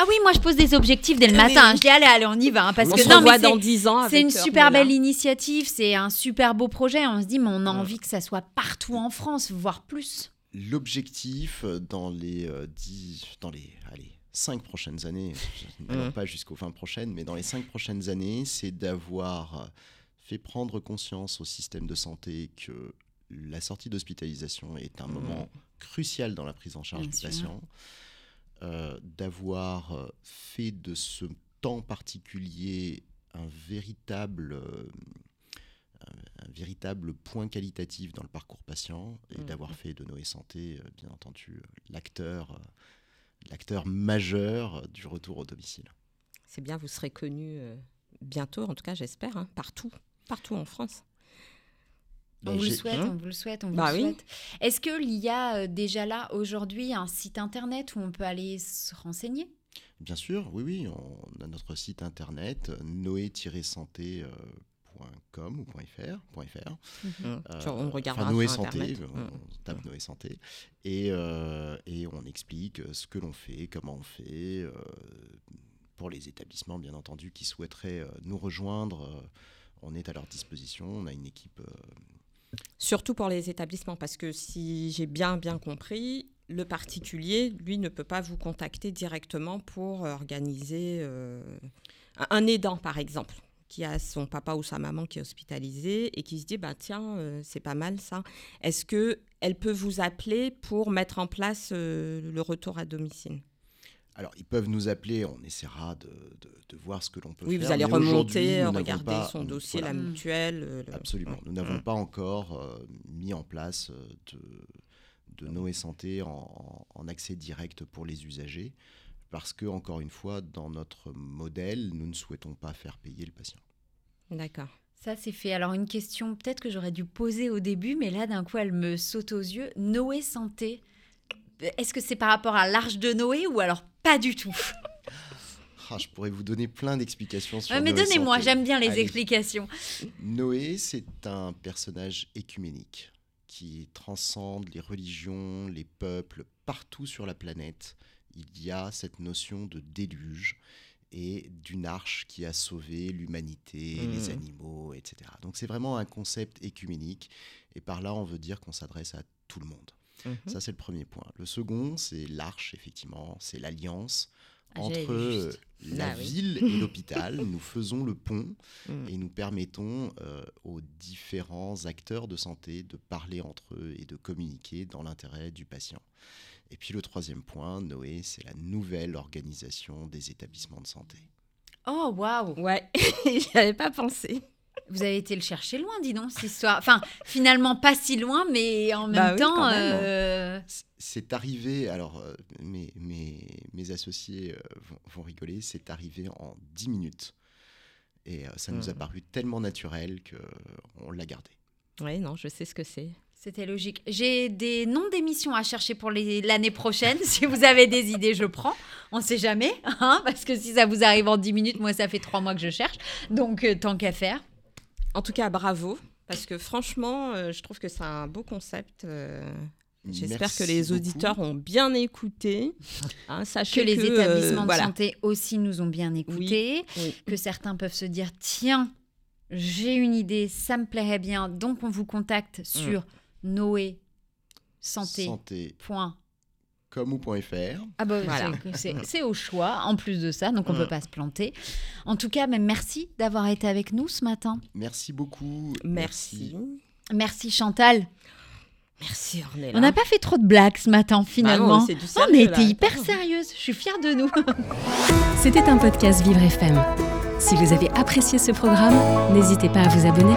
oui, moi, je pose des objectifs dès le matin. Mais... hein. Je dis, allez, allez, on y va. Hein, parce on que se non, voit mais dans dix ans. Avec c'est une super belle initiative, c'est un super beau projet. On se dit, mais on a ouais. envie que ça soit partout en France, voire plus. L'objectif dans les, euh, dix, dans les allez, cinq prochaines années, non pas jusqu'aux vingt prochaines, mais dans les cinq prochaines années, c'est d'avoir fait prendre conscience au système de santé que la sortie d'hospitalisation est un mmh. moment crucial dans la prise en charge Bien du sûr. patient, euh, d'avoir fait de ce temps particulier un véritable... Euh, un véritable point qualitatif dans le parcours patient, et mmh. d'avoir fait de Noé Santé, bien entendu, l'acteur, l'acteur majeur du retour au domicile. C'est bien, vous serez connu bientôt, en tout cas j'espère, hein, partout, partout en France. On vous, souhaite, on vous le souhaite, on bah vous le oui. souhaite. Est-ce qu'il y a déjà là, aujourd'hui, un site internet où on peut aller se renseigner ? Bien sûr, oui, oui, on a notre site internet, noé santé point com. Euh, .com ou .fr, .fr. Mm-hmm. Euh, Genre on regarde enfin, Noé Santé, Internet. on, on tape mm. Noé Santé, et, euh, et on explique ce que l'on fait, comment on fait, euh, pour les établissements bien entendu qui souhaiteraient euh, nous rejoindre, euh, on est à leur disposition, on a une équipe... Euh... Surtout pour les établissements, parce que si j'ai bien bien compris, le particulier, lui, ne peut pas vous contacter directement pour organiser euh, un aidant par exemple, qui a son papa ou sa maman qui est hospitalisé et qui se dit bah, « tiens, euh, c'est pas mal ça ». Est-ce qu'elle peut vous appeler pour mettre en place euh, le retour à domicile ? Alors, ils peuvent nous appeler, on essaiera de, de, de voir ce que l'on peut oui, faire. Oui, vous allez mais remonter, regarder pas, son on, dossier, voilà, la mutuelle. Euh, le... Absolument, nous mmh. n'avons pas encore euh, mis en place de, de Noé Santé en, en accès direct pour les usagers. Parce que, encore une fois, dans notre modèle, nous ne souhaitons pas faire payer le patient. D'accord. Ça, c'est fait. Alors, une question peut-être que j'aurais dû poser au début, mais là, d'un coup, elle me saute aux yeux. Noé Santé, est-ce que c'est par rapport à l'Arche de Noé ou alors pas du tout ? Ah, je pourrais vous donner plein d'explications sur ouais, mais Noé donnez-moi, Santé. J'aime bien les Allez. explications. Noé, c'est un personnage écuménique qui transcende les religions, les peuples, partout sur la planète. Il y a cette notion de déluge et d'une arche qui a sauvé l'humanité, mmh. les animaux, et cetera. Donc, c'est vraiment un concept écuménique. Et par là, on veut dire qu'on s'adresse à tout le monde. Mmh. Ça, c'est le premier point. Le second, c'est l'arche, effectivement. C'est l'alliance ah, entre la ah, ville oui. et l'hôpital. Nous faisons le pont mmh. et nous permettons euh, aux différents acteurs de santé de parler entre eux et de communiquer dans l'intérêt du patient. Et puis le troisième point, Noé, c'est la nouvelle organisation des établissements de santé. Oh, waouh. Ouais, j'y avais pas pensé. Vous avez été le chercher loin, dis donc, cette histoire. Enfin, finalement, pas si loin, mais en même bah oui, temps... Euh... C'est arrivé, alors, mes, mes, mes associés vont, vont rigoler, c'est arrivé en dix minutes. Et ça nous mmh. a paru tellement naturel qu'on l'a gardé. Oui, non, je sais ce que c'est. C'était logique. J'ai des noms d'émissions à chercher pour les, l'année prochaine. Si vous avez des idées, je prends. On ne sait jamais, hein, parce que si ça vous arrive en dix minutes, moi, ça fait trois mois que je cherche. Donc, euh, tant qu'à faire. En tout cas, bravo, parce que franchement, euh, je trouve que c'est un beau concept. Euh, j'espère Merci que les auditeurs beaucoup. ont bien écouté. Hein, sachez que les que, établissements euh, de voilà. santé aussi nous ont bien écoutés. Oui, oui. Que certains peuvent se dire, tiens, j'ai une idée, ça me plairait bien. Donc, on vous contacte sur... Mmh. Noé Santé. Santé. Point. Comme ou point fr. Ah bah voilà. c'est, c'est, c'est au choix, en plus de ça, donc on ne mm. peut pas se planter. En tout cas, même merci d'avoir été avec nous ce matin. Merci beaucoup. Merci. Merci Chantal. Merci Ornella. On n'a pas fait trop de blagues ce matin finalement. Bah non, c'est sérieux, on a été là. hyper sérieuses. Je suis fière de nous. C'était un podcast Vivre F M. Si vous avez apprécié ce programme, n'hésitez pas à vous abonner.